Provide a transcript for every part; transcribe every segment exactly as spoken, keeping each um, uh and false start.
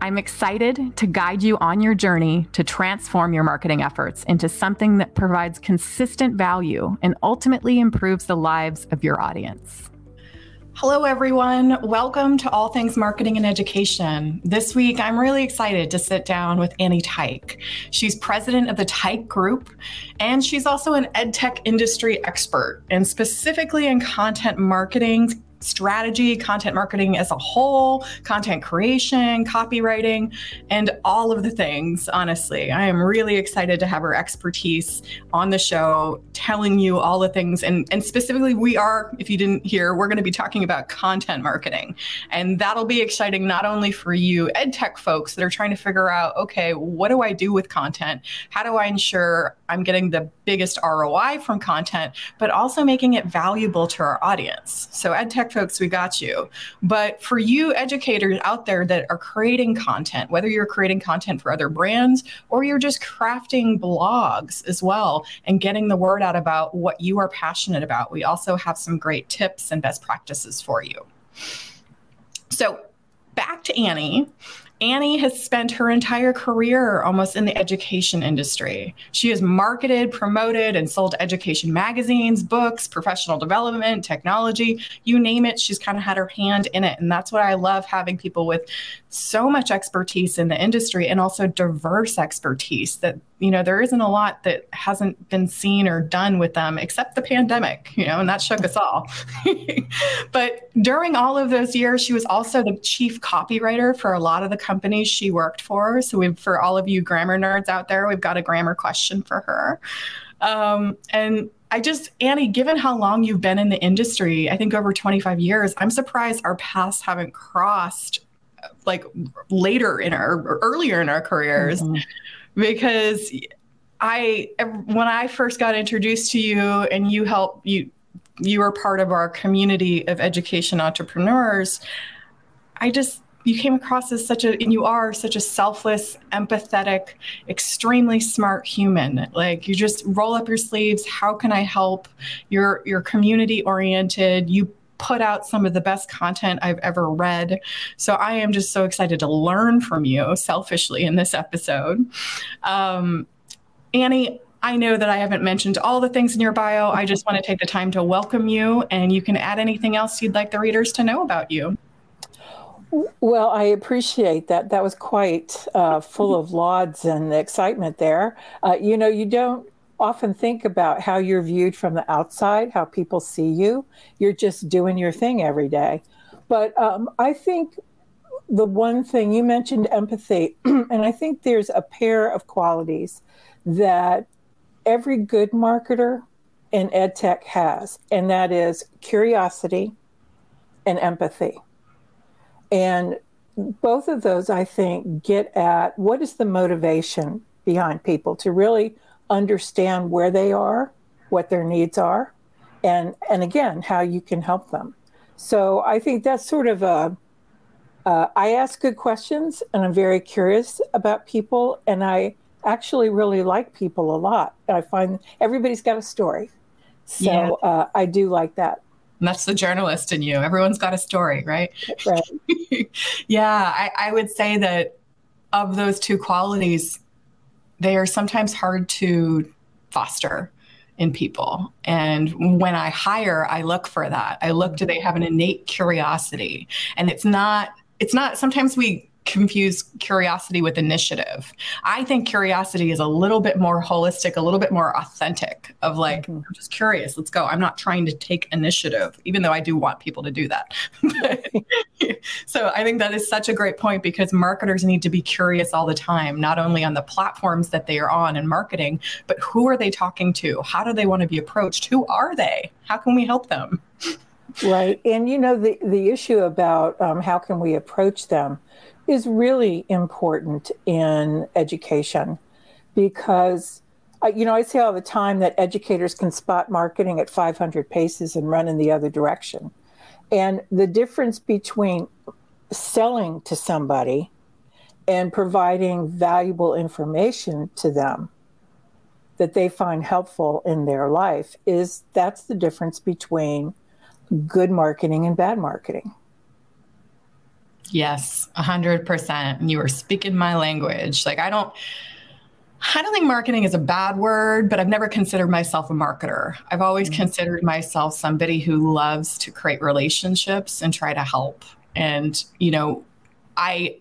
I'm excited to guide you on your journey to transform your marketing efforts into something that provides consistent value and ultimately improves the lives of your audience. Hello, everyone. Welcome to All Things Marketing and Education. This week, I'm really excited to sit down with Annie Tyke. She's president of the Tyke Group, and she's also an edtech industry expert, and specifically in content marketing strategy, content marketing as a whole, content creation, copywriting, and all of the things. Honestly, I am really excited to have her expertise on the show, telling you all the things. And, and specifically, we are, if you didn't hear, we're going to be talking about content marketing. And that'll be exciting not only for you edtech folks that are trying to figure out, okay, what do I do with content? How do I ensure I'm getting the biggest R O I from content, but also making it valuable to our audience? So edtech folks, we got you. But for you educators out there that are creating content, whether you're creating content for other brands or you're just crafting blogs as well and getting the word out about what you are passionate about, we also have some great tips and best practices for you. So back to Annie. Annie has spent her entire career almost in the education industry. She has marketed, promoted, and sold education magazines, books, professional development, technology, you name it. She's kind of had her hand in it. And that's what I love, having people with so much expertise in the industry and also diverse expertise that, you know, there isn't a lot that hasn't been seen or done with them except the pandemic, you know, and that shook us all. But during all of those years, she was also the chief copywriter for a lot of the companies she worked for. So we've, for all of you grammar nerds out there, we've got a grammar question for her. Um, and I just, Annie, given how long you've been in the industry, I think over twenty-five years, I'm surprised our paths haven't crossed like later in our, or earlier in our careers, mm-hmm. because I, when I first got introduced to you and you helped, you, you were part of our community of education entrepreneurs, I just, you came across as such a, and you are such a selfless, empathetic, extremely smart human. Like, you just roll up your sleeves. How can I help? You're, you're community oriented. You put out some of the best content I've ever read. So I am just so excited to learn from you selfishly in this episode. Um, Annie, I know that I haven't mentioned all the things in your bio. I just want to take the time to welcome you, and you can add anything else you'd like the readers to know about you. Well, I appreciate that. That was quite uh, full of lauds and excitement there. Uh, you know, you don't often think about how you're viewed from the outside, how people see you. You're just doing your thing every day. But um, I think the one thing you mentioned, empathy, and I think there's a pair of qualities that every good marketer in edtech has, and that is curiosity and empathy. And both of those, I think, get at what is the motivation behind people to really understand where they are, what their needs are, and, and again, how you can help them. So I think that's sort of a, uh, I ask good questions, and I'm very curious about people, and I actually really like people a lot. I find everybody's got a story. So yeah. uh, I do like that. And that's the journalist in you. Everyone's got a story, right? Right. Yeah, I, I would say that of those two qualities, they are sometimes hard to foster in people. And when I hire, I look for that. I look, do they have an innate curiosity? And it's not, it's not, sometimes we confuse curiosity with initiative. I think curiosity is a little bit more holistic, a little bit more authentic of like, mm-hmm. I'm just curious, let's go. I'm not trying to take initiative, even though I do want people to do that. So I think that is such a great point, because marketers need to be curious all the time, not only on the platforms that they are on in marketing, but who are they talking to? How do they want to be approached? Who are they? How can we help them? Right. And, you know, the, the issue about um, how can we approach them is really important in education because, uh, you know, I say all the time that educators can spot marketing at five hundred paces and run in the other direction. And the difference between selling to somebody and providing valuable information to them that they find helpful in their life is that's the difference between good marketing and bad marketing. Yes, one hundred percent. You are speaking my language. Like I don't, I don't think marketing is a bad word, but I've never considered myself a marketer. I've always mm-hmm. considered myself somebody who loves to create relationships and try to help. And, you know, I,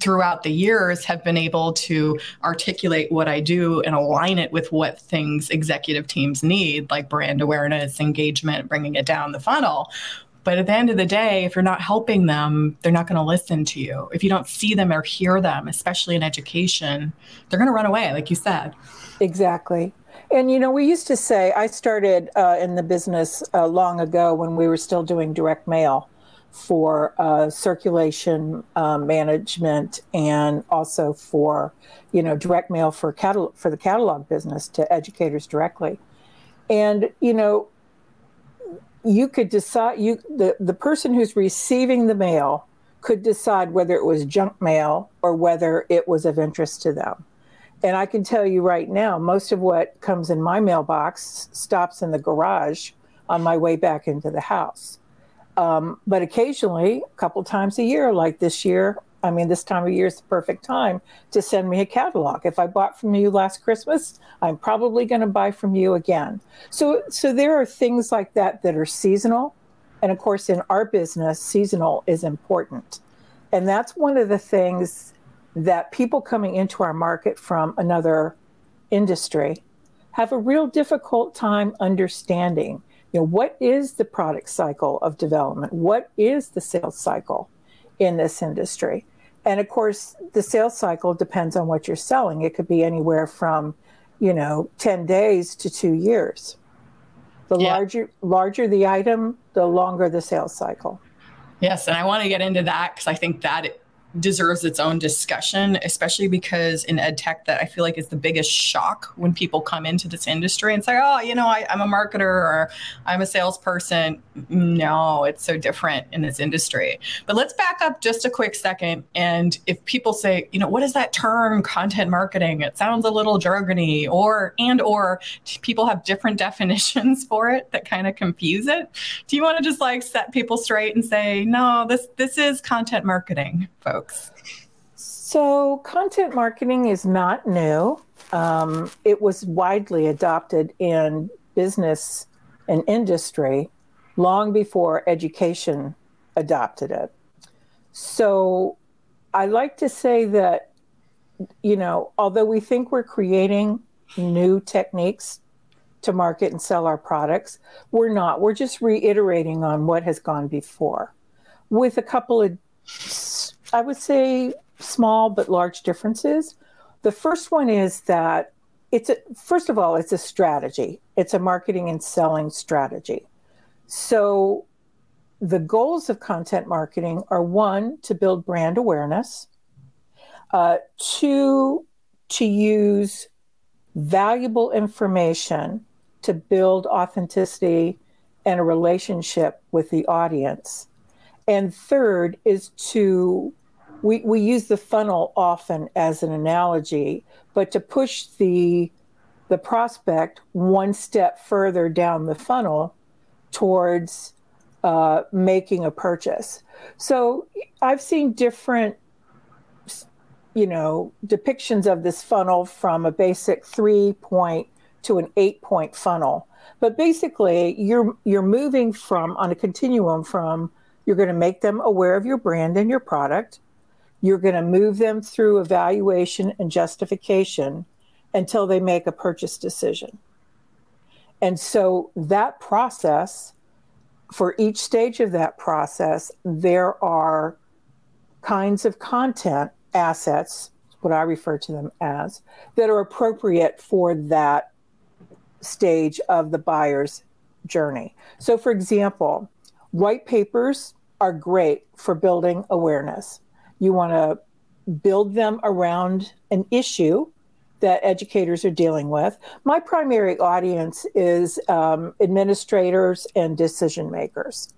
throughout the years have been able to articulate what I do and align it with what things executive teams need, like brand awareness, engagement, bringing it down the funnel. But at the end of the day, if you're not helping them, they're not going to listen to you. If you don't see them or hear them, especially in education, they're going to run away, like you said. Exactly. And, you know, we used to say, I started uh, in the business uh, long ago when we were still doing direct mail for uh, circulation uh, management and also for, you know, direct mail for catalog, for the catalog business to educators directly. And, you know, you could decide, you the, the person who's receiving the mail could decide whether it was junk mail or whether it was of interest to them. And I can tell you right now, most of what comes in my mailbox stops in the garage on my way back into the house. Um, but occasionally, a couple times a year, like this year, I mean, this time of year is the perfect time to send me a catalog. If I bought from you last Christmas, I'm probably going to buy from you again. So, so there are things like that that are seasonal. And of course, in our business, seasonal is important. And that's one of the things that people coming into our market from another industry have a real difficult time understanding. You know, what is the product cycle of development? What is the sales cycle in this industry? And of course, the sales cycle depends on what you're selling. It could be anywhere from, you know, ten days to two years. The yeah. larger, larger the item, the longer the sales cycle. Yes, and I want to get into that because I think that it deserves its own discussion, especially because in ed tech that I feel like is the biggest shock when people come into this industry and say, oh, you know, I, I'm a marketer or I'm a salesperson. No, it's so different in this industry. But let's back up just a quick second. And if people say, you know, what is that term content marketing? It sounds a little jargony or and or people have different definitions for it that kind of confuse it. Do you want to just like set people straight and say, no, this this is content marketing, folks? So content marketing is not new. Um, it was widely adopted in business and industry long before education adopted it. So I like to say that, you know, although we think we're creating new techniques to market and sell our products, we're not. We're just reiterating on what has gone before with a couple of I would say small but large differences. The first one is that it's a, first of all, it's a strategy. It's a marketing and selling strategy. So the goals of content marketing are one, to build brand awareness, uh, two, to use valuable information to build authenticity and a relationship with the audience. And third is to, we, we use the funnel often as an analogy, but to push the the prospect one step further down the funnel towards uh, making a purchase. So I've seen different, you know, depictions of this funnel from a basic three-point to an eight-point funnel. But basically, you're you're moving from, on a continuum from, you're going to make them aware of your brand and your product. You're going to move them through evaluation and justification until they make a purchase decision. And so that process, for each stage of that process, there are kinds of content assets, what I refer to them as, that are appropriate for that stage of the buyer's journey. So for example, White papers are great for building awareness. You want to build them around an issue that educators are dealing with. My primary audience is um, administrators and decision makers.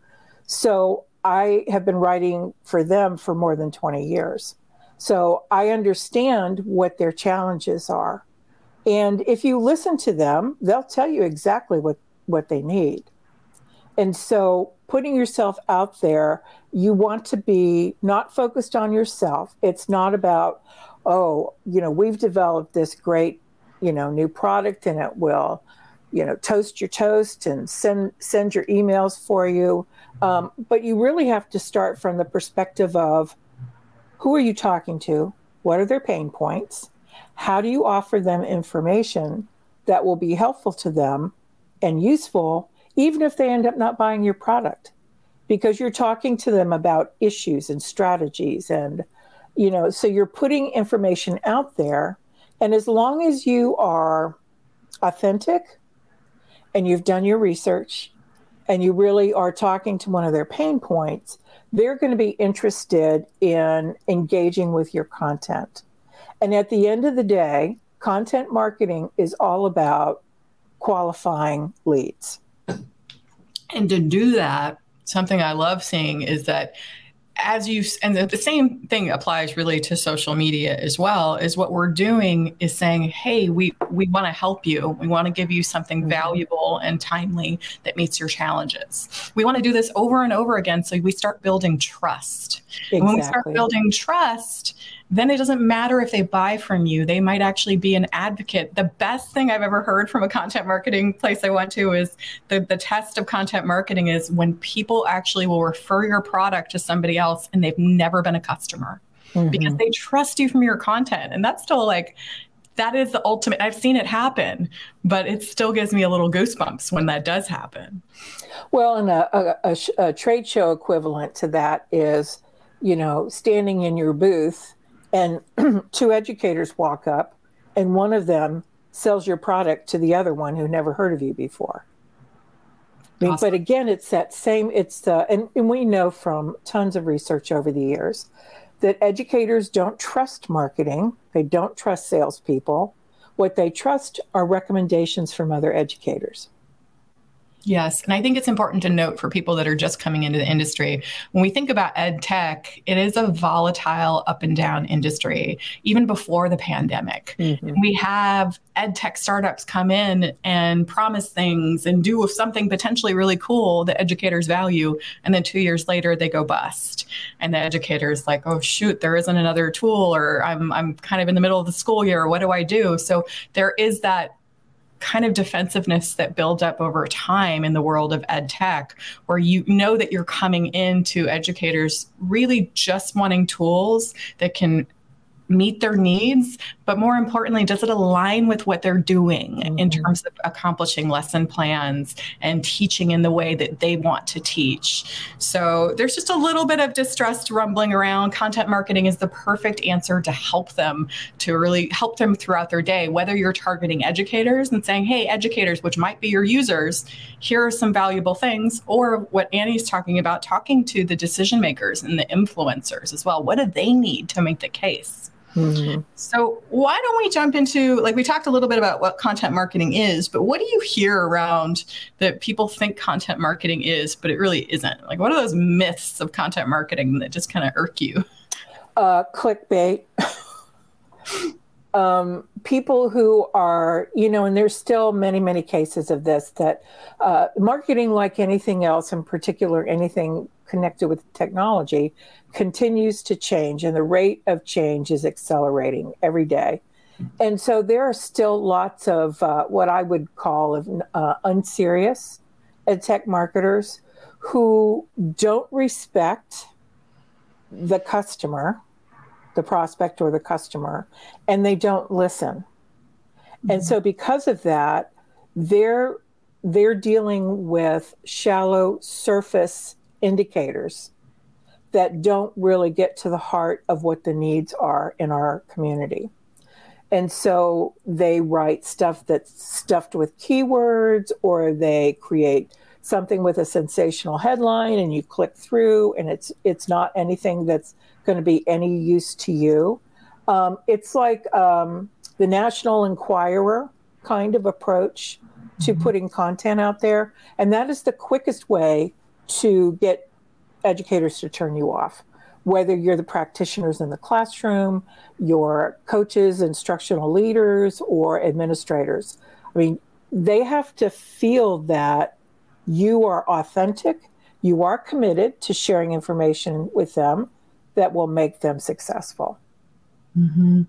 So I have been writing for them for more than twenty years. So I understand what their challenges are. And if you listen to them, they'll tell you exactly what, what they need. And so putting yourself out there, you want to be not focused on yourself. It's not about, oh, you know, we've developed this great, you know, new product and it will, you know, toast your toast and send send your emails for you. Um, but you really have to start from the perspective of who are you talking to? What are their pain points? How do you offer them information that will be helpful to them and useful, even if they end up not buying your product? Because you're talking to them about issues and strategies and, you know, so you're putting information out there. And as long as you are authentic and you've done your research and you really are talking to one of their pain points, they're going to be interested in engaging with your content. And at the end of the day, content marketing is all about qualifying leads. And to do that, something I love seeing is that as you, and the same thing applies really to social media as well, is what we're doing is saying, hey, we, we want to help you. We want to give you something valuable and timely that meets your challenges. We want to do this over and over again. So we start building trust. Exactly. And when we start building trust, then it doesn't matter if they buy from you. They might actually be an advocate. The best thing I've ever heard from a content marketing place I went to is the, the test of content marketing is when people actually will refer your product to somebody else and they've never been a customer mm-hmm. because they trust you from your content. And that's still like, that is the ultimate. I've seen it happen, but it still gives me a little goosebumps when that does happen. Well, and a, a, a, a trade show equivalent to that is, you know, standing in your booth and two educators walk up and one of them sells your product to the other one who never heard of you before. Awesome. But again, it's that same, it's, uh, and, and we know from tons of research over the years that educators don't trust marketing. They don't trust salespeople. What they trust are recommendations from other educators. Yes. And I think it's important to note for people that are just coming into the industry, when we think about ed tech, it is a volatile up and down industry, even before the pandemic. Mm-hmm. We have ed tech startups come in and promise things and do something potentially really cool that educators value. And then two years later, they go bust. And the educator's like, oh, shoot, there isn't another tool, or I'm I'm kind of in the middle of the school year. What do I do? So there is that kind of defensiveness that builds up over time in the world of ed tech, where you know that you're coming into educators really just wanting tools that can meet their needs, but more importantly, does it align with what they're doing mm-hmm. in terms of accomplishing lesson plans and teaching in the way that they want to teach? So there's just a little bit of distrust rumbling around. Content marketing is the perfect answer to help them, to really help them throughout their day, whether you're targeting educators and saying, hey, educators, which might be your users, here are some valuable things, or what Annie's talking about, talking to the decision makers and the influencers as well. What do they need to make the case? Mm-hmm. So why don't we jump into, like we talked a little bit about what content marketing is, but what do you hear around that people think content marketing is, but it really isn't? Like, what are those myths of content marketing that just kind of irk you? Uh, clickbait. um, people who are, you know, and there's still many, many cases of this, that uh, marketing, like anything else, in particular, anything connected with technology, continues to change, and the rate of change is accelerating every day. And so there are still lots of uh, what I would call of, uh, unserious ed tech marketers who don't respect the customer, the prospect or the customer, and they don't listen. Mm-hmm. And so because of that, they're they're dealing with shallow surface indicators that don't really get to the heart of what the needs are in our community. And so they write stuff that's stuffed with keywords, or they create something with a sensational headline and you click through and it's it's not anything that's going to be any use to you. Um, it's like um, the National Enquirer kind of approach to putting content out there. And that is the quickest way to get educators to turn you off, whether you're the practitioners in the classroom, your coaches, instructional leaders, or administrators. I mean, they have to feel that you are authentic, you are committed to sharing information with them that will make them successful. Mm-hmm.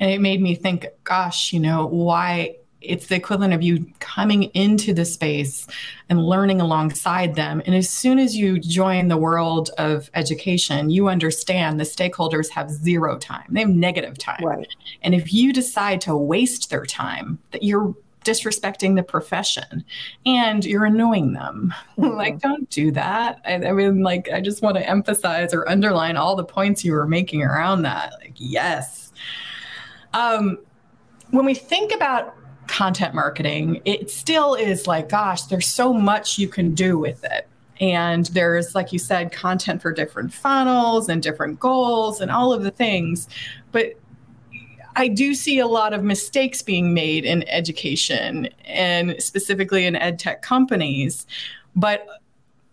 And it made me think, gosh, you know, why... It's the equivalent of you coming into the space and learning alongside them. And as soon as you join the world of education, you understand the stakeholders have zero time. They have negative time. Right. And if you decide to waste their time, that you're disrespecting the profession and you're annoying them. Mm-hmm. Like, don't do that. I, I mean, like, I just want to emphasize or underline all the points you were making around that. Like, yes. Um, when we think about content marketing, it still is like, gosh, there's so much you can do with it. And there's, like you said, content for different funnels and different goals and all of the things. But I do see a lot of mistakes being made in education and specifically in ed tech companies. But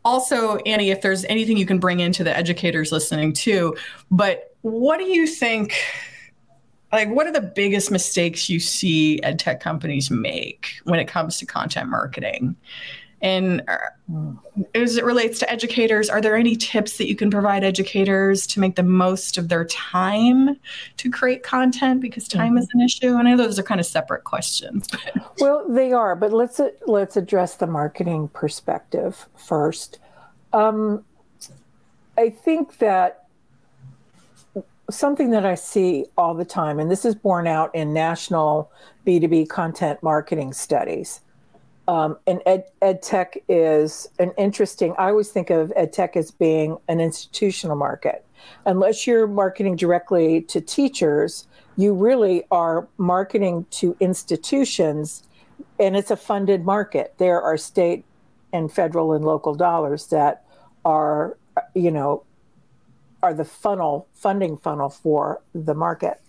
also, Annie, if there's anything you can bring into the educators listening too, but what do you think? Like, what are the biggest mistakes you see ed tech companies make when it comes to content marketing? And as it relates to educators, are there any tips that you can provide educators to make the most of their time to create content? Because time mm-hmm. is an issue. And I know those are kind of separate questions. But. Well, they are, but let's let's address the marketing perspective first. Um, I think that something that I see all the time, and this is borne out in national B two B content marketing studies. Um, and ed, ed tech is an interesting, I always think of ed tech as being an institutional market. Unless you're marketing directly to teachers, you really are marketing to institutions, and it's a funded market. There are state and federal and local dollars that are, you know, are the funnel, funding funnel for the market.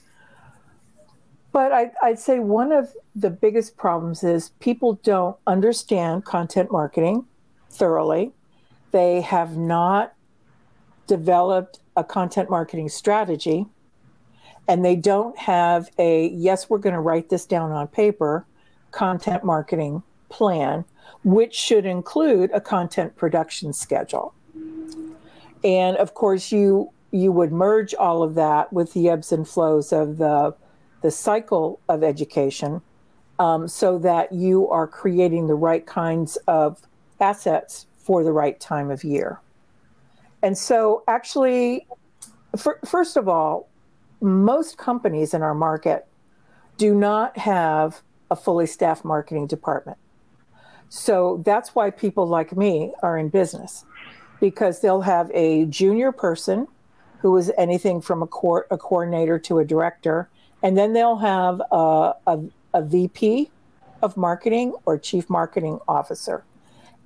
But I, I'd say one of the biggest problems is people don't understand content marketing thoroughly. They have not developed a content marketing strategy, and they don't have a, yes, we're going to write this down on paper, content marketing plan, which should include a content production schedule. And of course, you you would merge all of that with the ebbs and flows of the the cycle of education, um, so that you are creating the right kinds of assets for the right time of year. And so actually, for, first of all, most companies in our market do not have a fully staffed marketing department. So that's why people like me are in business. Because they'll have a junior person who is anything from a, co- a coordinator to a director, and then they'll have a, a, a V P of marketing or chief marketing officer.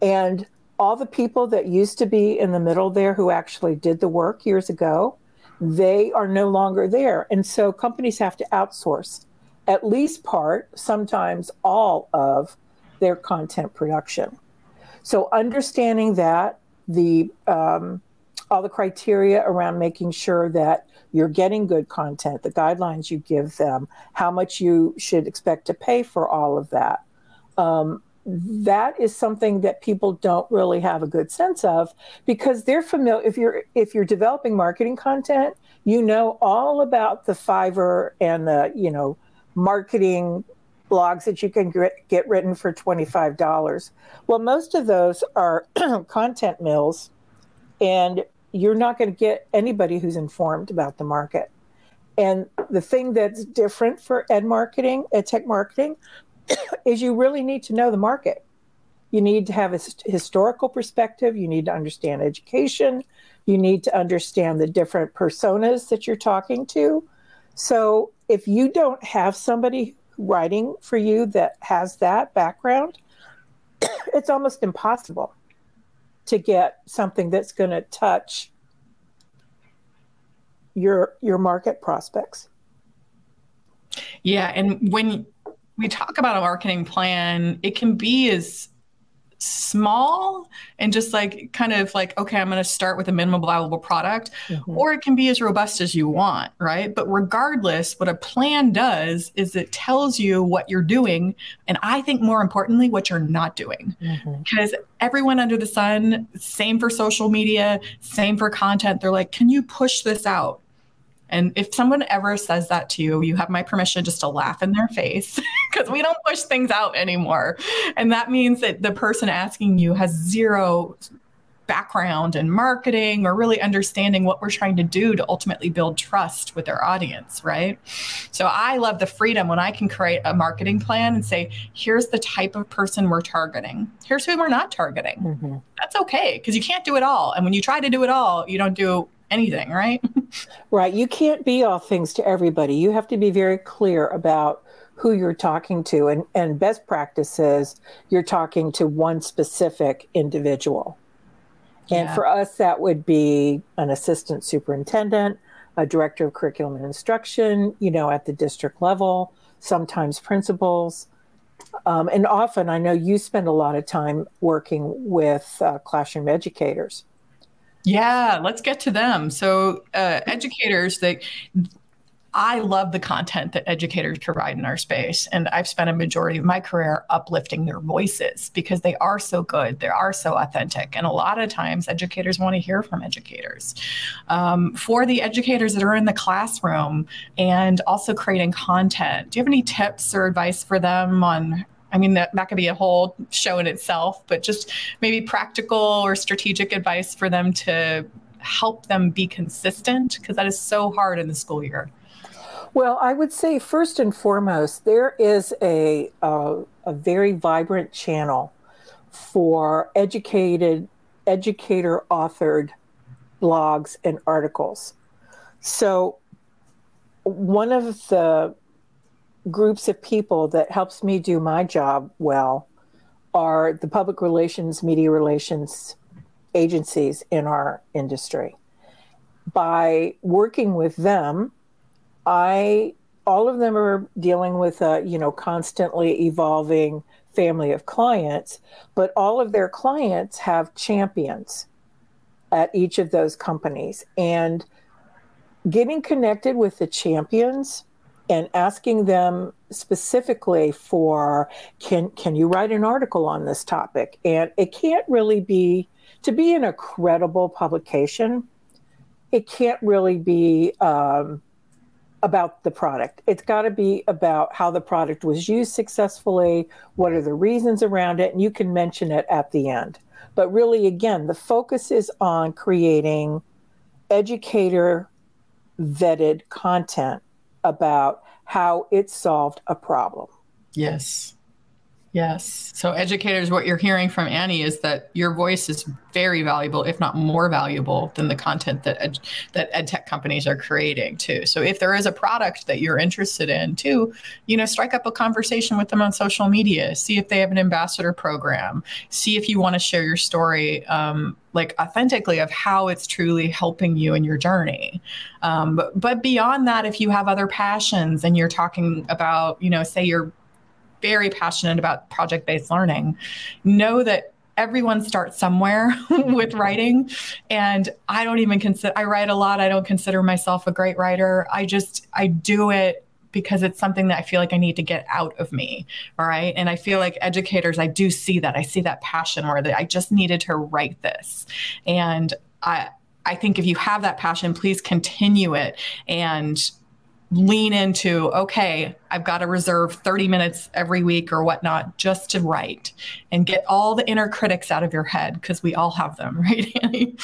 And all the people that used to be in the middle there who actually did the work years ago, they are no longer there. And so companies have to outsource at least part, sometimes all of their content production. So understanding that, the um, all the criteria around making sure that you're getting good content, the guidelines you give them, how much you should expect to pay for all of that. Um, that is something that people don't really have a good sense of because they're familiar. If you're if you're developing marketing content, you know all about the Fiverr and the you know marketing blogs that you can get written for twenty-five dollars. Well, most of those are content mills, and you're not going to get anybody who's informed about the market. And the thing that's different for ed marketing, ed tech marketing, is you really need to know the market. You need to have a historical perspective. You need to understand education. You need to understand the different personas that you're talking to. So if you don't have somebody writing for you that has that background, it's almost impossible to get something that's going to touch your your market prospects. Yeah, and when we talk about a marketing plan, it can be as small and just like kind of like, okay, I'm going to start with a minimum viable product, mm-hmm. or it can be as robust as you want, right? But regardless, what a plan does is it tells you what you're doing, and I think more importantly, what you're not doing. Mm-hmm. Because everyone under the sun, same for social media, same for content, they're like, can you push this out? And if someone ever says that to you, you have my permission just to laugh in their face, because we don't push things out anymore. And that means that the person asking you has zero background in marketing or really understanding what we're trying to do to ultimately build trust with their audience, right? So I love the freedom when I can create a marketing plan and say, here's the type of person we're targeting. Here's who we're not targeting. Mm-hmm. That's okay, because you can't do it all. And when you try to do it all, you don't do anything, right? Right. You can't be all things to everybody. You have to be very clear about who you're talking to. And, and best practice is you're talking to one specific individual. And yeah. for us, that would be an assistant superintendent, a director of curriculum and instruction, you know, at the district level, sometimes principals. Um, and often, I know you spend a lot of time working with uh, classroom educators. Yeah, let's get to them. So uh, educators, they, I love the content that educators provide in our space. And I've spent a majority of my career uplifting their voices because they are so good. They are so authentic. And a lot of times educators want to hear from educators. Um, for the educators that are in the classroom and also creating content, do you have any tips or advice for them on, I mean, that, that could be a whole show in itself, but just maybe practical or strategic advice for them to help them be consistent, because that is so hard in the school year. Well, I would say first and foremost, there is a, a, a very vibrant channel for educated, educator-authored blogs and articles. So one of the groups of people that helps me do my job well are the public relations, media relations agencies in our industry. By working with them, I all of them are dealing with a, you know, constantly evolving family of clients, but all of their clients have champions at each of those companies. And getting connected with the champions and asking them specifically for, can can you write an article on this topic? And it can't really be, to be in a credible publication, it can't really be um, about the product. It's got to be about how the product was used successfully, what are the reasons around it, and you can mention it at the end. But really, again, the focus is on creating educator-vetted content about how it solved a problem. Yes. Yes. So educators, what you're hearing from Annie is that your voice is very valuable, if not more valuable than the content that ed- that ed tech companies are creating too. So if there is a product that you're interested in too, you know, strike up a conversation with them on social media, see if they have an ambassador program, see if you want to share your story um, like authentically of how it's truly helping you in your journey. Um, but, but beyond that, if you have other passions and you're talking about, you know, say you're very passionate about project-based learning, know that everyone starts somewhere with writing. And I don't even consider, I write a lot. I don't consider myself a great writer. I just, I do it because it's something that I feel like I need to get out of me. All right. And I feel like educators, I do see that. I see that passion where I just needed to write this. And I, I think if you have that passion, please continue it and lean into, okay, I've got to reserve thirty minutes every week or whatnot just to write and get all the inner critics out of your head, because we all have them, right, Annie?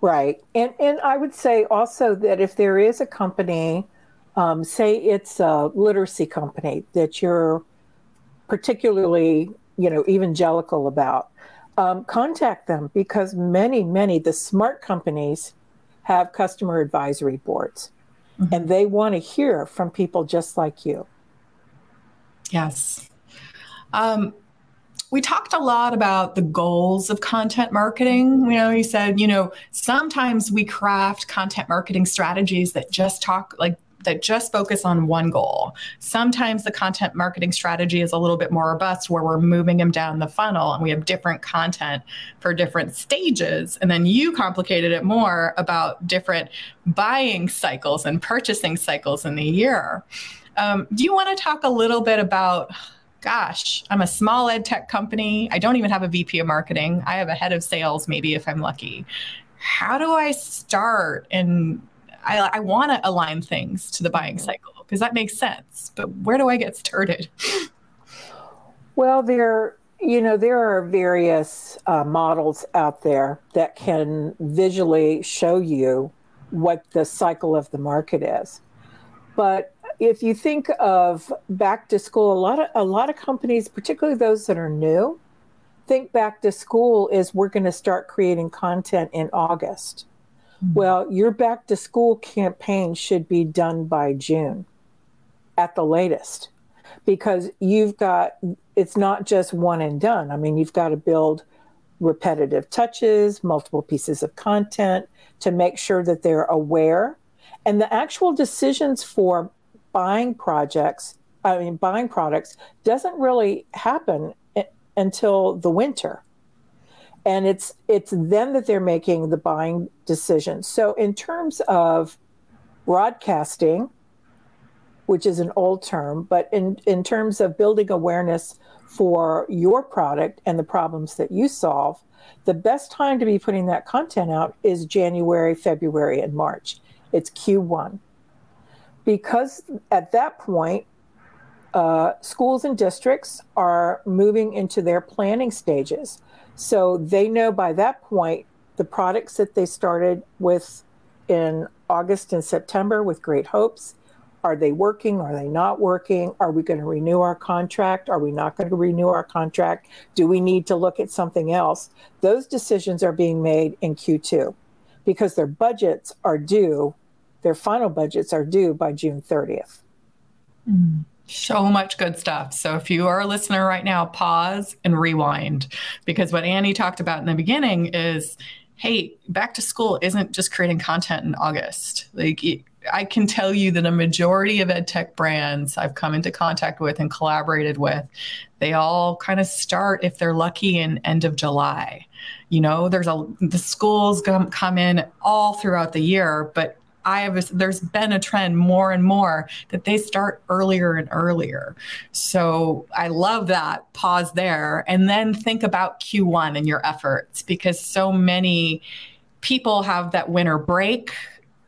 Right. And and I would say also that if there is a company, um, say it's a literacy company that you're particularly, you know, evangelical about, um, contact them, because many, many, the smart companies have customer advisory boards. Mm-hmm. And they want to hear from people just like you. Yes. Um, We talked a lot about the goals of content marketing. You know, you said, you know, sometimes we craft content marketing strategies that just talk like that just focus on one goal. Sometimes the content marketing strategy is a little bit more robust where we're moving them down the funnel and we have different content for different stages. And then you complicated it more about different buying cycles and purchasing cycles in the year. Um, do you want to talk a little bit about, gosh, I'm a small ed tech company. I don't even have a V P of marketing. I have a head of sales, maybe if I'm lucky. How do I start and I, I want to align things to the buying cycle because that makes sense. But where do I get started? Well, there, you know, there are various uh, models out there that can visually show you what the cycle of the market is. But if you think of back to school, a lot of a lot of companies, particularly those that are new, think back to school is we're going to start creating content in August. Well, your back to school campaign should be done by June at the latest, because you've got, it's not just one and done. I mean, you've got to build repetitive touches, multiple pieces of content to make sure that they're aware. And the actual decisions for buying projects, I mean, buying products doesn't really happen until the winter. And it's it's then that they're making the buying decisions. So in terms of broadcasting, which is an old term, but in, in terms of building awareness for your product and the problems that you solve, the best time to be putting that content out is January, February, and March. It's Q one. Because at that point, uh, schools and districts are moving into their planning stages. So they know by that point, the products that they started with in August and September with great hopes, are they working? Are they not working? Are we going to renew our contract? Are we not going to renew our contract? Do we need to look at something else? Those decisions are being made in Q two because their budgets are due, their final budgets are due by June thirtieth. Mm-hmm. So much good stuff. So if you are a listener right now, pause and rewind, because what Annie talked about in the beginning is, hey, back to school isn't just creating content in August. Like it, I can tell you that a majority of ed tech brands I've come into contact with and collaborated with, they all kind of start, if they're lucky, in end of July. You know, there's a the schools come, come in all throughout the year, but I have, there's been a trend more and more that they start earlier and earlier. So I love that. Pause there and then think about Q one and your efforts, because so many people have that winter break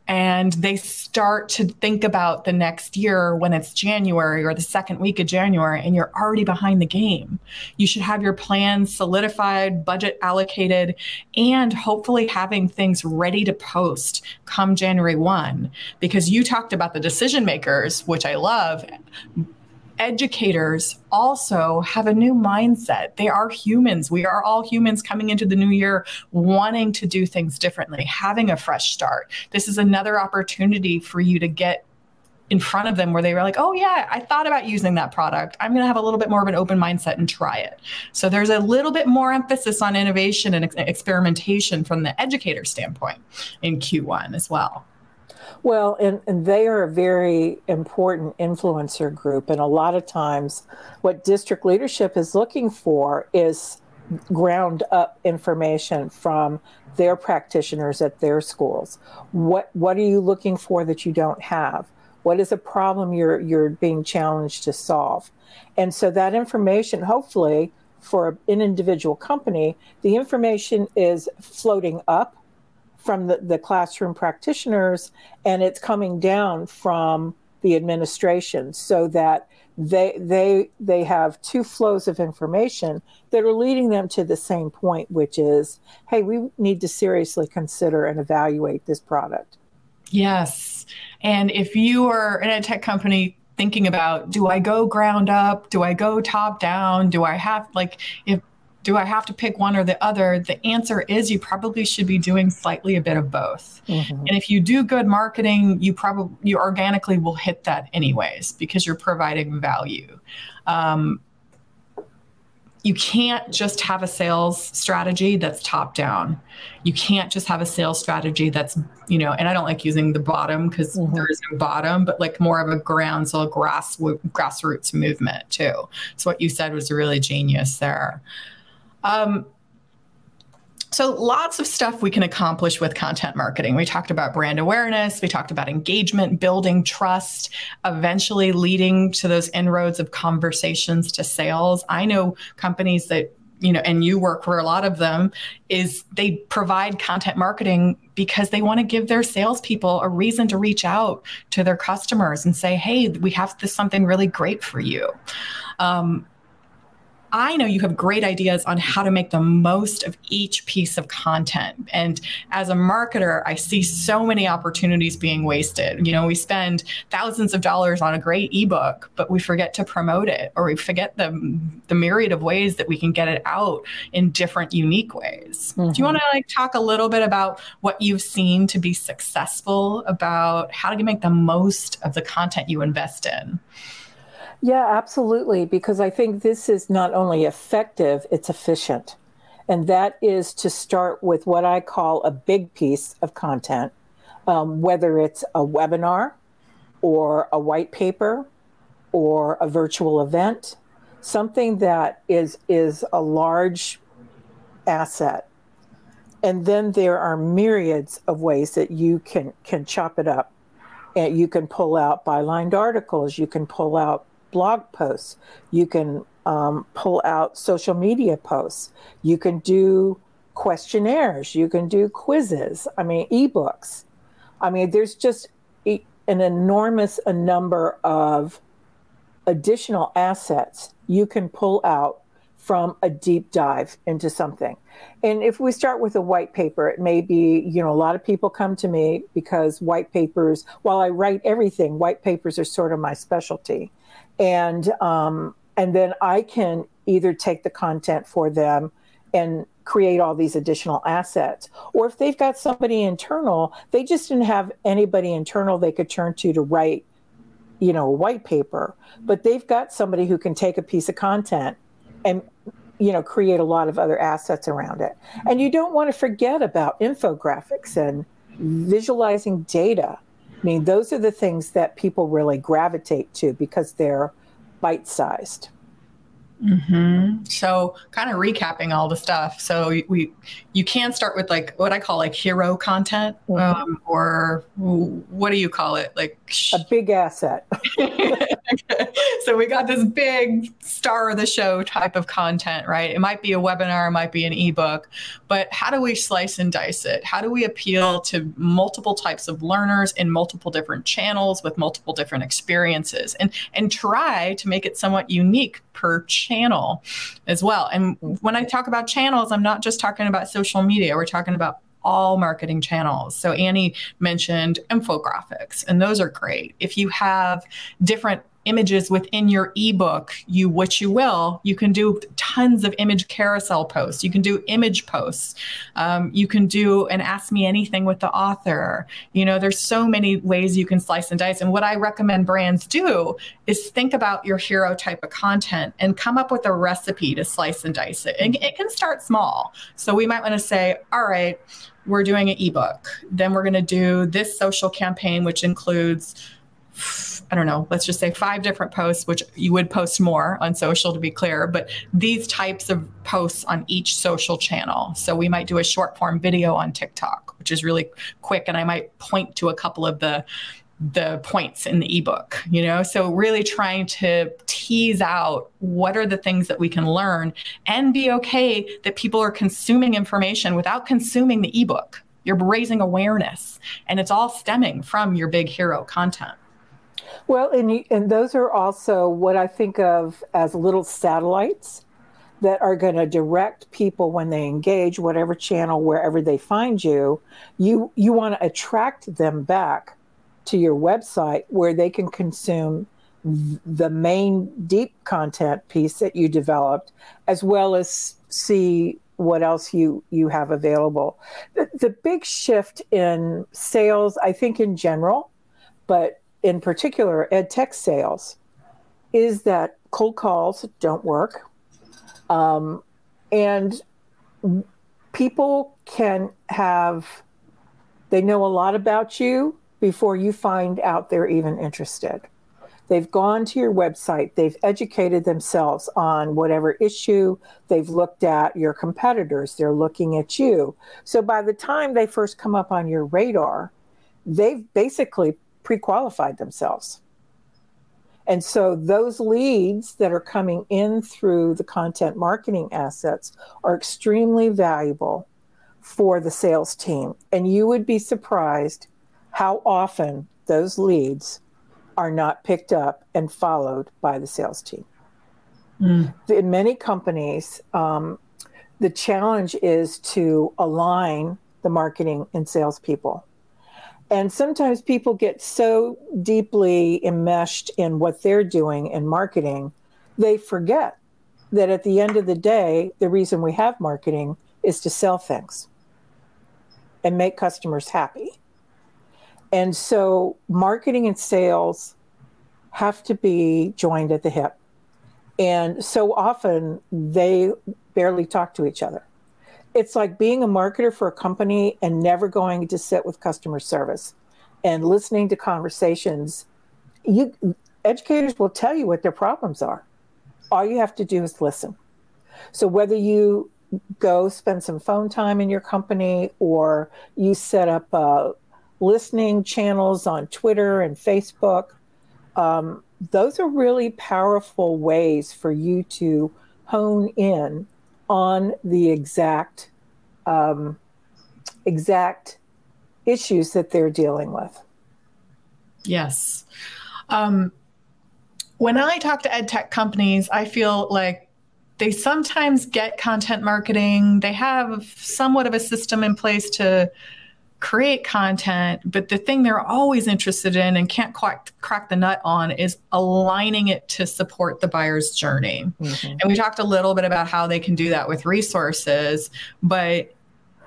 and they start to think about the next year when it's January or the second week of January, and you're already behind the game. You should have your plan solidified, budget allocated, and hopefully having things ready to post come January first, because you talked about the decision makers, which I love. Educators also have a new mindset. They are humans. We are all humans coming into the new year, wanting to do things differently, having a fresh start. This is another opportunity for you to get in front of them where they were like, oh yeah, I thought about using that product. I'm going to have a little bit more of an open mindset and try it. So there's a little bit more emphasis on innovation and ex- experimentation from the educator standpoint in Q one as well. Well, and, and they are a very important influencer group. And a lot of times what district leadership is looking for is ground up information from their practitioners at their schools. What what are you looking for that you don't have? What is a problem you're you're being challenged to solve? And so that information, hopefully for an individual company, the information is floating up from the, the classroom practitioners, and it's coming down from the administration, so that they they they have two flows of information that are leading them to the same point, which is, hey, we need to seriously consider and evaluate this product. Yes. And if you are in a tech company thinking about, do I go ground up? Do I go top down? Do I have like if Do I have to pick one or the other? The answer is you probably should be doing slightly a bit of both. Mm-hmm. And if you do good marketing, you probably you organically will hit that anyways, because you're providing value. Um, you can't just have a sales strategy that's top down. You can't just have a sales strategy that's, you know, and I don't like using the bottom because mm-hmm. there is no bottom, but like more of a groundswell grass, grassroots movement too. So what you said was really genius there. Um, So lots of stuff we can accomplish with content marketing. We talked about brand awareness. We talked about engagement, building trust, eventually leading to those inroads of conversations to sales. I know companies that, you know, and you work for a lot of them, is they provide content marketing because they want to give their salespeople a reason to reach out to their customers and say, hey, we have this something really great for you. Um, I know you have great ideas on how to make the most of each piece of content. And as a marketer, I see so many opportunities being wasted. You know, we spend thousands of dollars on a great ebook, but we forget to promote it, or we forget the, the myriad of ways that we can get it out in different, unique ways. Mm-hmm. Do you want to like talk a little bit about what you've seen to be successful about how to make the most of the content you invest in? Yeah, absolutely. Because I think this is not only effective, it's efficient. And that is to start with what I call a big piece of content, um, whether it's a webinar or a white paper or a virtual event, something that is, is a large asset. And then there are myriads of ways that you can, can chop it up. And you can pull out bylined articles, you can pull out blog posts, you can um, pull out social media posts, you can do questionnaires, you can do quizzes, I mean, ebooks. I mean, there's just e- an enormous a number of additional assets you can pull out from a deep dive into something. And if we start with a white paper, it may be, you know, a lot of people come to me because white papers, while I write everything, white papers are sort of my specialty. And um, and then I can either take the content for them and create all these additional assets. Or if they've got somebody internal, they just didn't have anybody internal they could turn to to write, you know, a white paper. But they've got somebody who can take a piece of content and, you know, create a lot of other assets around it. And you don't want to forget about infographics and visualizing data. I mean, those are the things that people really gravitate to because they're bite-sized. Mm-hmm. So kind of recapping all the stuff. So we, you can start with like what I call like hero content, mm-hmm. um, or what do you call it? Like sh- a big asset. So we got this big star of the show type of content, right? It might be a webinar, it might be an ebook, but how do we slice and dice it? How do we appeal to multiple types of learners in multiple different channels with multiple different experiences, and, and try to make it somewhat unique per channel as well? And when I talk about channels, I'm not just talking about social media. We're talking about all marketing channels. So Annie mentioned infographics, and those are great. If you have different images within your ebook, you, which you will, you can do tons of image carousel posts. You can do image posts. Um, you can do an Ask Me Anything with the author. You know, there's so many ways you can slice and dice. And what I recommend brands do is think about your hero type of content and come up with a recipe to slice and dice it. And it can start small. So we might want to say, all right, we're doing an ebook. Then we're going to do this social campaign, which includes, I don't know, let's just say five different posts, which you would post more on social to be clear, but these types of posts on each social channel. So we might do a short form video on TikTok, which is really quick. And I might point to a couple of the the points in the ebook, you know, so really trying to tease out what are the things that we can learn and be okay that people are consuming information without consuming the ebook. You're raising awareness, and it's all stemming from your big hero content. Well, and, and those are also what I think of as little satellites that are going to direct people when they engage, whatever channel, wherever they find you, you, you want to attract them back to your website where they can consume the main deep content piece that you developed, as well as see what else you, you have available. The, the big shift in sales, I think in general, but in particular, ed tech sales, is that cold calls don't work. Um, and people can have, they know a lot about you before you find out they're even interested. They've gone to your website, they've educated themselves on whatever issue, they've looked at your competitors, they're looking at you. So by the time they first come up on your radar, they've basically pre-qualified themselves. And so those leads that are coming in through the content marketing assets are extremely valuable for the sales team. And you would be surprised how often those leads are not picked up and followed by the sales team. Mm. In many companies, um, the challenge is to align the marketing and sales people. And sometimes people get so deeply enmeshed in what they're doing in marketing, they forget that at the end of the day, the reason we have marketing is to sell things and make customers happy. And so marketing and sales have to be joined at the hip. And so often they barely talk to each other. It's like being a marketer for a company and never going to sit with customer service and listening to conversations. You, educators will tell you what their problems are. All you have to do is listen. So whether you go spend some phone time in your company or you set up a listening channels on Twitter and Facebook, um, those are really powerful ways for you to hone in on the exact um, exact issues that they're dealing with. Yes. Um, when I talk to ed tech companies, I feel like they sometimes get content marketing. They have somewhat of a system in place to create content, but the thing they're always interested in and can't quite crack the nut on is aligning it to support the buyer's journey. Mm-hmm. And we talked a little bit about how they can do that with resources, but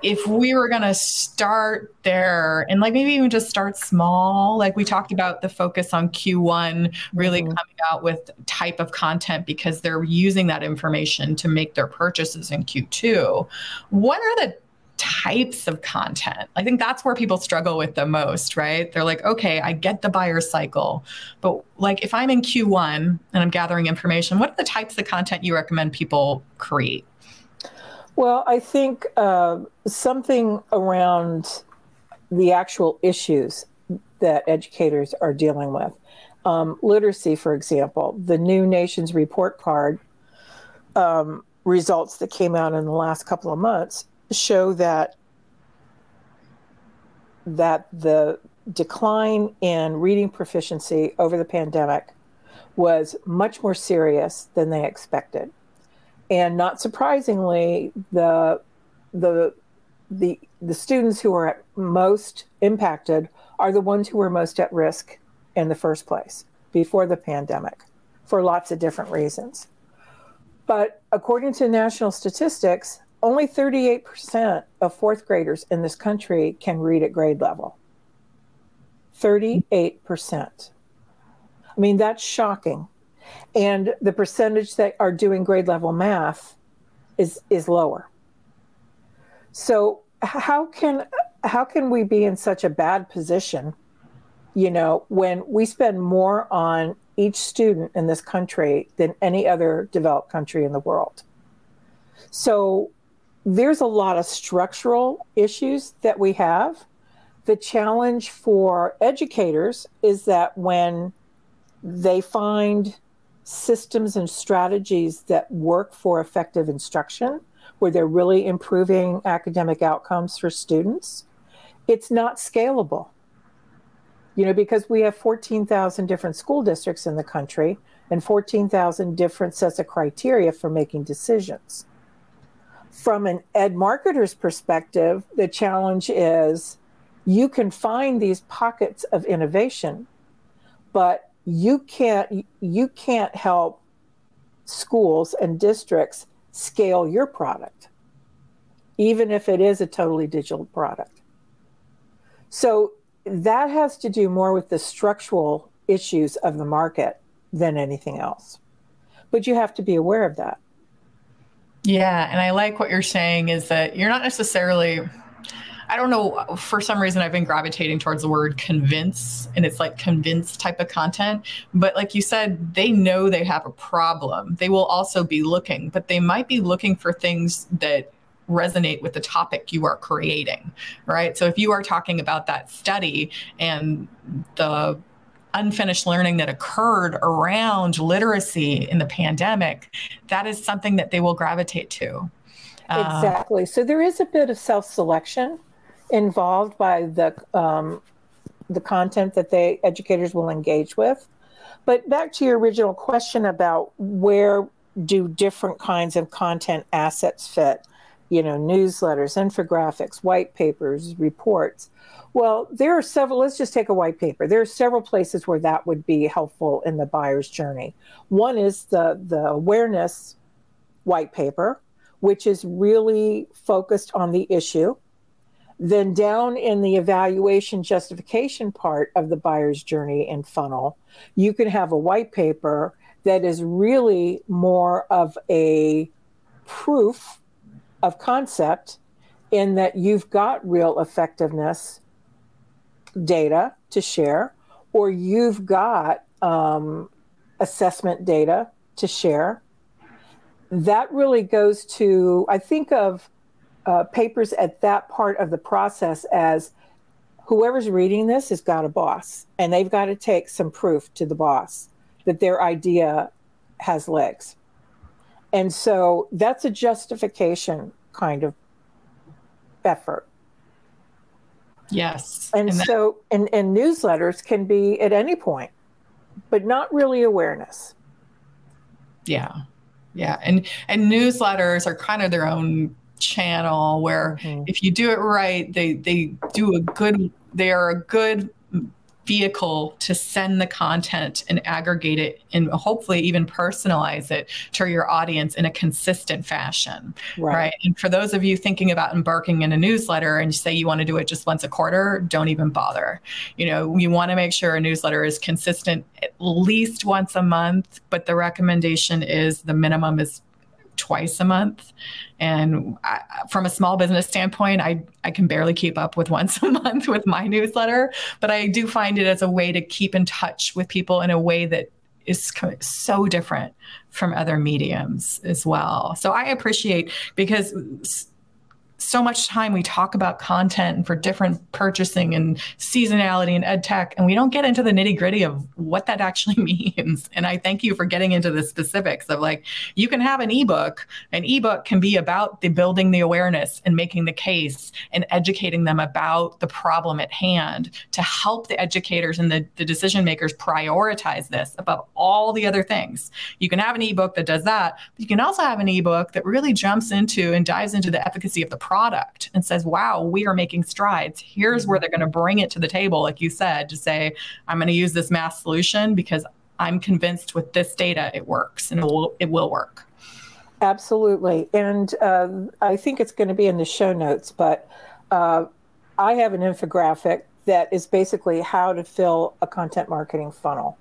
if we were going to start there and like maybe even just start small, like we talked about the focus on Q one really mm-hmm. coming out with type of content because they're using that information to make their purchases in Q two. What are the types of content? I think that's where people struggle with the most, right? They're like, okay, I get the buyer cycle, but like if I'm in Q one and I'm gathering information, what are the types of content you recommend people create? Well, I think uh, something around the actual issues that educators are dealing with. Um, literacy, for example, the New Nations Report Card um, results that came out in the last couple of months show that that the decline in reading proficiency over the pandemic was much more serious than they expected. And not surprisingly, the the the the students who are most impacted are the ones who were most at risk in the first place before the pandemic for lots of different reasons. But according to national statistics, only thirty-eight percent of fourth graders in this country can read at grade level. thirty-eight percent. I mean, that's shocking. And the percentage that are doing grade level math is is lower. So how can how can we be in such a bad position, you know, when we spend more on each student in this country than any other developed country in the world? So there's a lot of structural issues that we have. The challenge for educators is that when they find systems and strategies that work for effective instruction, where they're really improving academic outcomes for students, it's not scalable. You know, because we have fourteen thousand different school districts in the country and fourteen thousand different sets of criteria for making decisions. From an ed marketer's perspective, the challenge is you can find these pockets of innovation, but you can't you can't help schools and districts scale your product, even if it is a totally digital product. So that has to do more with the structural issues of the market than anything else. But you have to be aware of that. Yeah. And I like what you're saying is that you're not necessarily, I don't know, for some reason I've been gravitating towards the word convince, and it's like convince type of content. But like you said, they know they have a problem. They will also be looking, but they might be looking for things that resonate with the topic you are creating, right? So if you are talking about that study and the unfinished learning that occurred around literacy in the pandemic, that is something that they will gravitate to. Exactly. Uh, so there is a bit of self-selection involved by the um, the content that they educators will engage with. But back to your original question about where do different kinds of content assets fit, you know, newsletters, infographics, white papers, reports. Well, there are several, let's just take a white paper. There are several places where that would be helpful in the buyer's journey. One is the, the awareness white paper, which is really focused on the issue. Then down in the evaluation justification part of the buyer's journey and funnel, you can have a white paper that is really more of a proof of concept in that you've got real effectiveness data to share, or you've got um, assessment data to share. That really goes to, I think of uh, papers at that part of the process as whoever's reading this has got a boss, and they've got to take some proof to the boss that their idea has legs. And so that's a justification kind of effort. Yes. And, and that- so, and, and newsletters can be at any point, but not really awareness. Yeah. Yeah. And, and newsletters are kind of their own channel where mm-hmm. if you do it right, they, they do a good, they are a good vehicle to send the content and aggregate it and hopefully even personalize it to your audience in a consistent fashion, right. right? And for those of you thinking about embarking in a newsletter and you say you want to do it just once a quarter, don't even bother. You know, you want to make sure a newsletter is consistent at least once a month, but the recommendation is the minimum is twice a month. And I, from a small business standpoint, I, I can barely keep up with once a month with my newsletter, but I do find it as a way to keep in touch with people in a way that is so different from other mediums as well. So I appreciate, because so much time we talk about content and for different purchasing and seasonality and ed tech, and we don't get into the nitty gritty of what that actually means. And I thank you for getting into the specifics of, like, you can have an ebook. An ebook can be about the building the awareness and making the case and educating them about the problem at hand to help the educators and the, the decision makers prioritize this above all the other things. You can have an ebook that does that, but you can also have an ebook that really jumps into and dives into the efficacy of the product and says, wow, we are making strides. Here's where they're going to bring it to the table, like you said, to say, I'm going to use this math solution because I'm convinced with this data it works, and it will, it will work. Absolutely. And uh, I think it's going to be in the show notes, but uh, I have an infographic that is basically how to fill a content marketing funnel.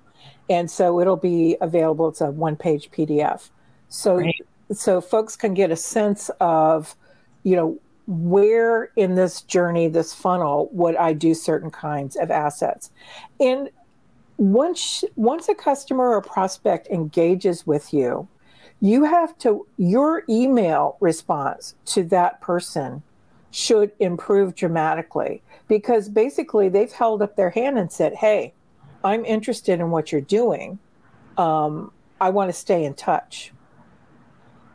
And so it'll be available. It's a one-page P D F. So, right. so folks can get a sense of, you know, where in this journey, this funnel, would I do certain kinds of assets? And once once a customer or prospect engages with you, you have to, your email response to that person should improve dramatically, because basically they've held up their hand and said, hey, I'm interested in what you're doing. Um, I want to stay in touch.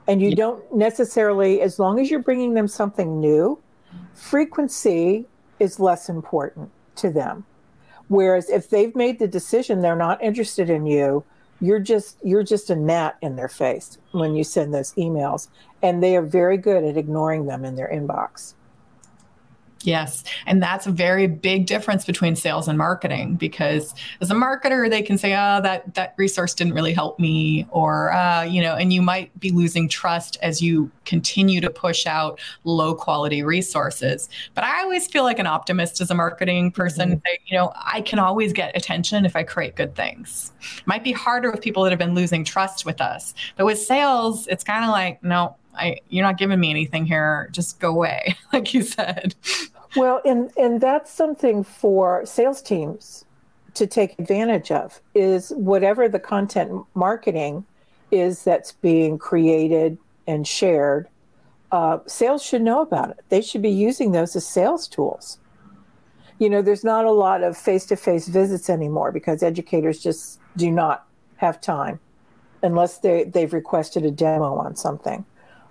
And you don't necessarily, as long as you're bringing them something new, frequency is less important to them. Whereas if they've made the decision they're not interested in you, you're just you're just a gnat in their face when you send those emails. And they are very good at ignoring them in their inbox. Yes. And that's a very big difference between sales and marketing, because as a marketer, they can say, oh, that, that resource didn't really help me, or, uh, you know, and you might be losing trust as you continue to push out low quality resources. But I always feel like an optimist as a marketing person, mm-hmm. that, you know, I can always get attention if I create good things. It might be harder with people that have been losing trust with us, but with sales, it's kind of like, no, I, you're not giving me anything here. Just go away, like you said. Well, and, and that's something for sales teams to take advantage of, is whatever the content marketing is that's being created and shared, uh, sales should know about it. They should be using those as sales tools. You know, there's not a lot of face-to-face visits anymore because educators just do not have time unless they, they've requested a demo on something.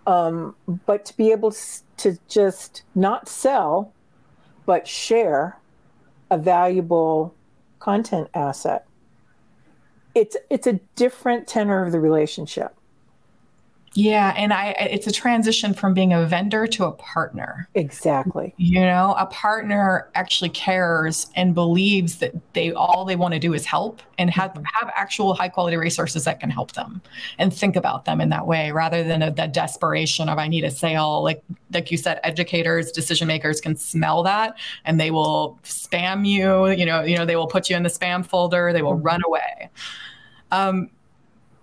Um, but to be able to just not sell, but share a valuable content asset, it's it's a different tenor of the relationship. Yeah, and I it's a transition from being a vendor to a partner. Exactly. You know, a partner actually cares and believes that they all they want to do is help and have have actual high quality resources that can help them and think about them in that way, rather than a, the desperation of I need a sale. Like like you said, educators, decision makers can smell that and they will spam you, you know, you know, they will put you in the spam folder, they will run away. Um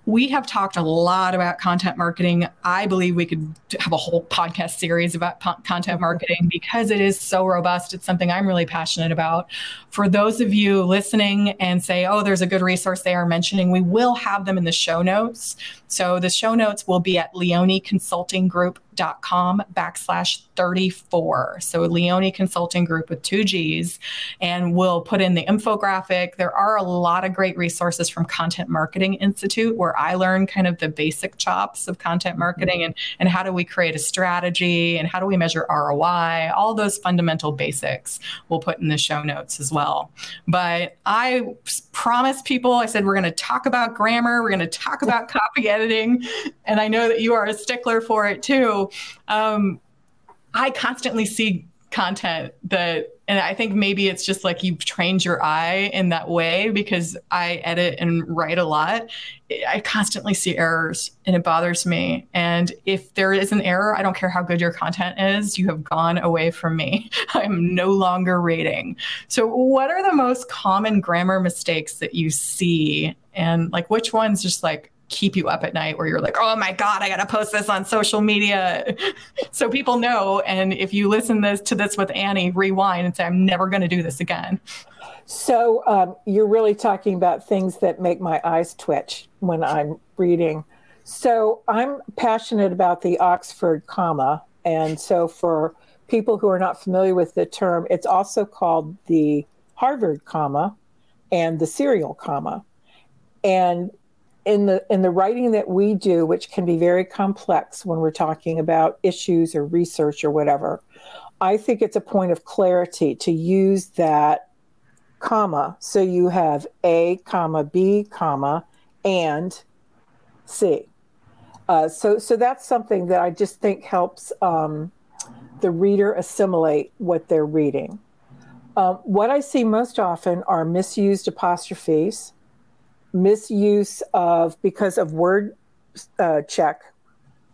We have talked a lot about content marketing. I believe we could have a whole podcast series about po- content marketing because it is so robust. It's something I'm really passionate about. For those of you listening and say, oh, there's a good resource they are mentioning, we will have them in the show notes. So the show notes will be at leone consulting group dot com backslash thirty-four. So Leone Consulting Group with two G's, and we'll put in the infographic. There are a lot of great resources from Content Marketing Institute where I learn kind of the basic chops of content marketing and, and how do we create a strategy and how do we measure R O I, all those fundamental basics we'll put in the show notes as well. But I promised people, I said, we're going to talk about grammar. We're going to talk about copy editing. And I know that you are a stickler for it too. Um, I constantly see content that, and I think maybe it's just like you've trained your eye in that way because I edit and write a lot. I constantly see errors and it bothers me. And if there is an error, I don't care how good your content is, you have gone away from me. I'm no longer reading. So what are the most common grammar mistakes that you see? And like, which ones just like keep you up at night where you're like, oh my God, I got to post this on social media so people know. And if you listen this, to this with Annie, rewind and say, I'm never going to do this again. So um, you're really talking about things that make my eyes twitch when I'm reading. So I'm passionate about the Oxford comma. And so for people who are not familiar with the term, it's also called the Harvard comma and the serial comma. And In the in the writing that we do, which can be very complex when we're talking about issues or research or whatever, I think it's a point of clarity to use that comma. So you have A, comma, B, comma, and C. Uh, so so that's something that I just think helps um, the reader assimilate what they're reading. Uh, what I see most often are misused apostrophes. Misuse of, because of word uh, check.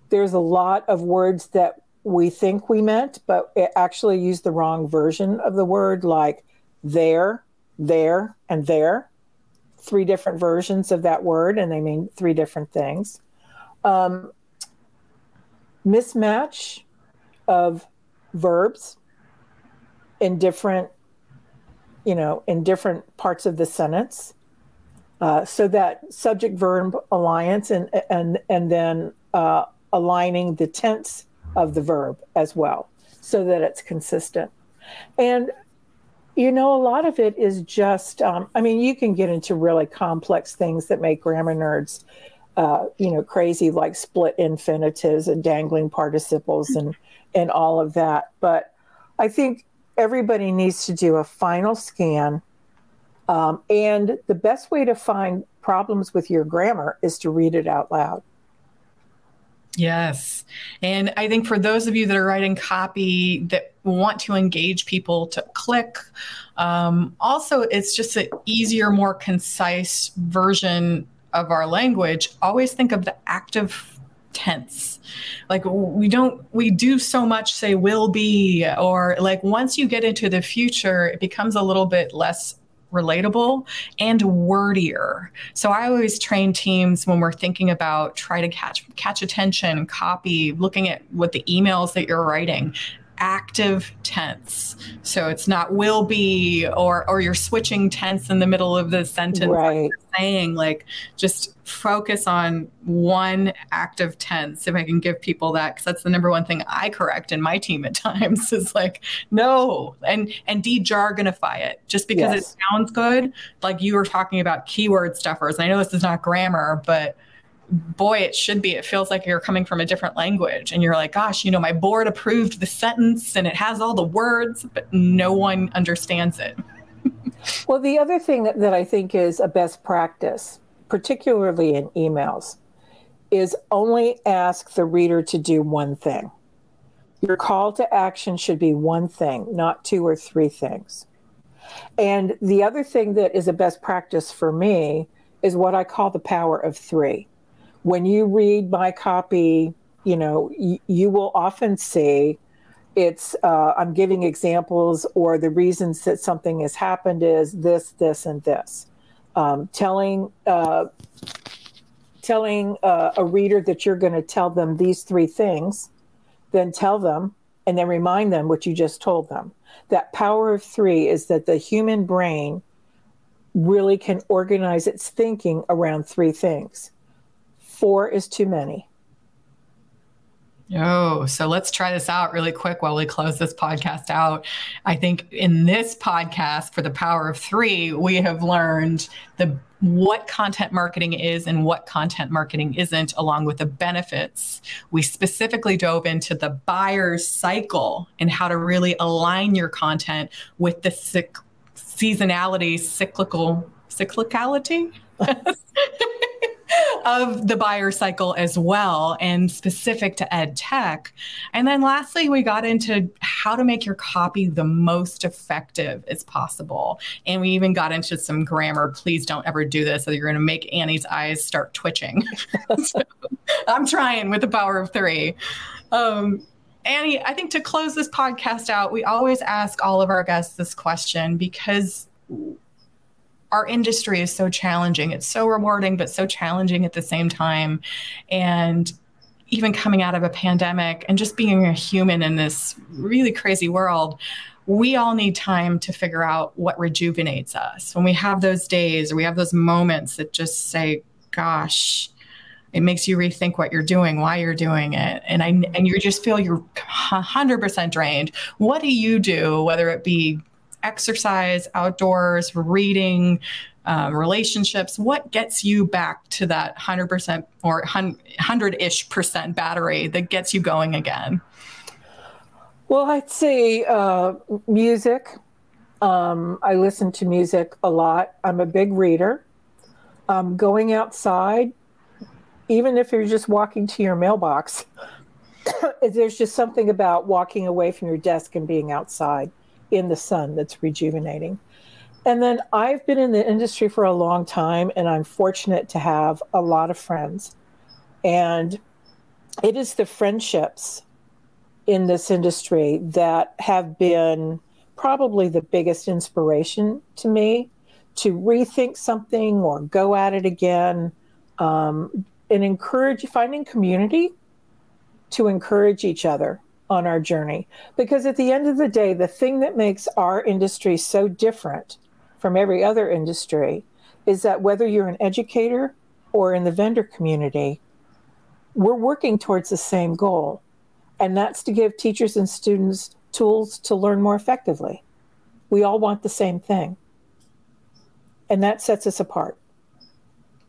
There's a lot of words that we think we meant, but it actually used the wrong version of the word, like there, there, and there. Three different versions of that word, and they mean three different things. Um, mismatch of verbs in different, you know, in different parts of the sentence. Uh, so that subject-verb alliance and and and then uh, aligning the tense of the verb as well, so that it's consistent. And, you know, a lot of it is just, um, I mean, you can get into really complex things that make grammar nerds, uh, you know, crazy, like split infinitives and dangling participles and, and all of that. But I think everybody needs to do a final scan. Um, and the best way to find problems with your grammar is to read it out loud. Yes. And I think for those of you that are writing copy that want to engage people to click, um, also it's just an easier, more concise version of our language. Always think of the active tense. Like we don't, we do so much say will be, or like once you get into the future, it becomes a little bit less relatable and wordier. So I always train teams when we're thinking about try to catch catch attention, copy, looking at what the emails that you're writing, active tense. So it's not will be, or or you're switching tense in the middle of the sentence. Right. Saying like, just focus on one active tense, if I can give people that, because that's the number one thing I correct in my team at times is like, no, and and de-jargonify it. Just because yes. it sounds good, like you were talking about keyword stuffers. And I know this is not grammar, but boy, it should be. It feels like you're coming from a different language and you're like, gosh, you know, my board approved the sentence and it has all the words, but no one understands it. Well, the other thing that, that I think is a best practice, particularly in emails, is only ask the reader to do one thing. Your call to action should be one thing, not two or three things. And the other thing that is a best practice for me is what I call the power of three. When you read my copy, you know, y- you will often see it's uh, I'm giving examples, or the reasons that something has happened is this, this, and this. Um, telling uh, telling uh, a reader that you're going to tell them these three things, then tell them and then remind them what you just told them. That power of three is that the human brain really can organize its thinking around three things. Four is too many. Oh, so let's try this out really quick while we close this podcast out. I think in this podcast for the power of three, we have learned the what content marketing is and what content marketing isn't, along with the benefits. We specifically dove into the buyer's cycle and how to really align your content with the sic- seasonality, cyclical, cyclicality? of the buyer cycle as well, and specific to ed tech. And then lastly, we got into how to make your copy the most effective as possible. And we even got into some grammar. Please don't ever do this, or you're going to make Annie's eyes start twitching. So, I'm trying with the power of three. Um, Annie, I think to close this podcast out, we always ask all of our guests this question because our industry is so challenging. It's so rewarding, but so challenging at the same time. And even coming out of a pandemic and just being a human in this really crazy world, we all need time to figure out what rejuvenates us. When we have those days or we have those moments that just say, gosh, it makes you rethink what you're doing, why you're doing it. And I and you just feel you're one hundred percent drained. What do you do, whether it be exercise, outdoors, reading, um, relationships, what gets you back to that one hundred percent or one hundred-ish percent battery that gets you going again? Well, I'd say uh, music. Um, I listen to music a lot. I'm a big reader. Um, going outside, even if you're just walking to your mailbox, there's just something about walking away from your desk and being outside in the sun that's rejuvenating. And then I've been in the industry for a long time, and I'm fortunate to have a lot of friends. And it is the friendships in this industry that have been probably the biggest inspiration to me to rethink something or go at it again, um, and encourage finding community to encourage each other on our journey. Because at the end of the day, the thing that makes our industry so different from every other industry is that whether you're an educator or in the vendor community, we're working towards the same goal. And that's to give teachers and students tools to learn more effectively. We all want the same thing. And that sets us apart.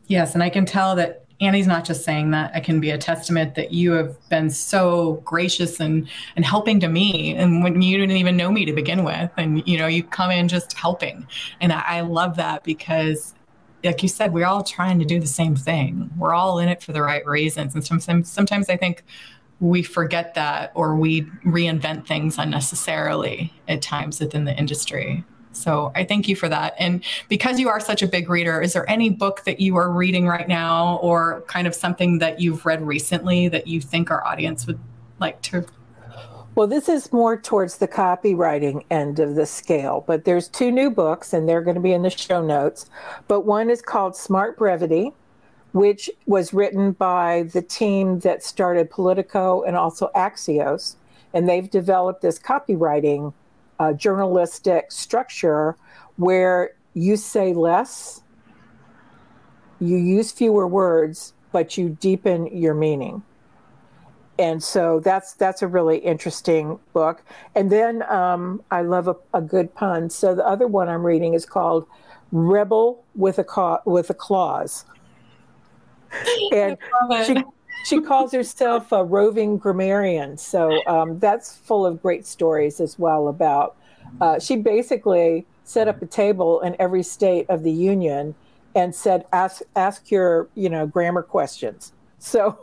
Yes, and I can tell that Annie's not just saying that. It can be a testament that you have been so gracious and, and helping to me. And when you didn't even know me to begin with, and, you know, you come in just helping. And I, I love that because, like you said, we're all trying to do the same thing. We're all in it for the right reasons. And sometimes, sometimes I think we forget that, or we reinvent things unnecessarily at times within the industry. So I thank you for that. And because you are such a big reader, is there any book that you are reading right now, or kind of something that you've read recently that you think our audience would like to? Well, this is more towards the copywriting end of the scale, but there's two new books, and they're going to be in the show notes. But one is called Smart Brevity, which was written by the team that started Politico and also Axios. And they've developed this copywriting uh, journalistic structure where you say less, you use fewer words, but you deepen your meaning. And so that's that's a really interesting book. And then um, I love a, a good pun. So the other one I'm reading is called Rebel with a Ca- with a Clause. And she, she calls herself a roving grammarian. So um, that's full of great stories as well about, uh, she basically set up a table in every state of the union and said, ask ask your, you know, grammar questions. So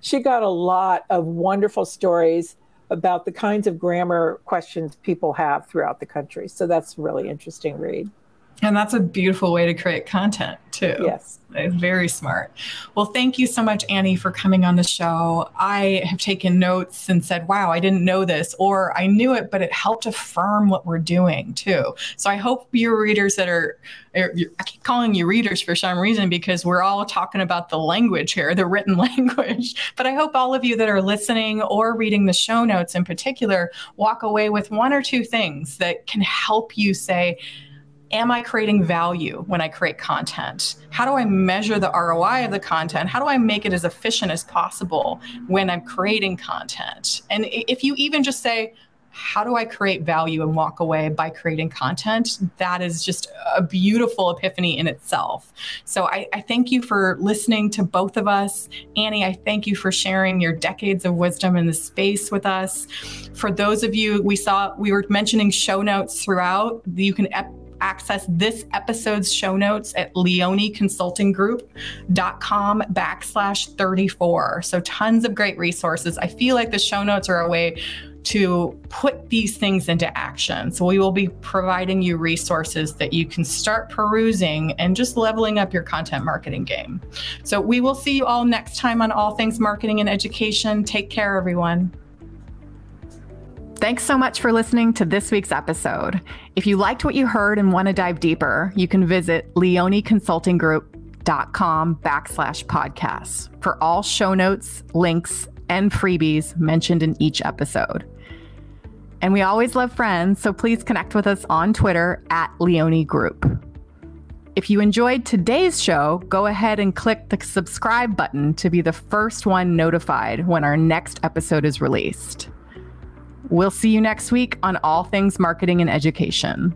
she got a lot of wonderful stories about the kinds of grammar questions people have throughout the country. So that's a really interesting read. And that's a beautiful way to create content, too. Yes. Very smart. Well, thank you so much, Annie, for coming on the show. I have taken notes and said, wow, I didn't know this, or I knew it, but it helped affirm what we're doing, too. So I hope your readers that are, I keep calling you readers for some reason, because we're all talking about the language here, the written language. But I hope all of you that are listening or reading the show notes in particular walk away with one or two things that can help you say, am I creating value when I create content? How do I measure the R O I of the content? How do I make it as efficient as possible when I'm creating content? And if you even just say, how do I create value and walk away by creating content? That is just a beautiful epiphany in itself. So I, I thank you for listening to both of us. Annie, I thank you for sharing your decades of wisdom in this space with us. For those of you, we saw, we were mentioning show notes throughout. You can ep- access this episode's show notes at leone consulting group dot com backslash thirty-four. So tons of great resources. I feel like the show notes are a way to put these things into action. So we will be providing you resources that you can start perusing and just leveling up your content marketing game. So we will see you all next time on All Things Marketing and Education. Take care, everyone. Thanks so much for listening to this week's episode. If you liked what you heard and want to dive deeper, you can visit leone consulting group dot com backslash podcasts for all show notes, links, and freebies mentioned in each episode. And we always love friends, so please connect with us on Twitter at Leone Group. If you enjoyed today's show, go ahead and click the subscribe button to be the first one notified when our next episode is released. We'll see you next week on All Things Marketing and Education.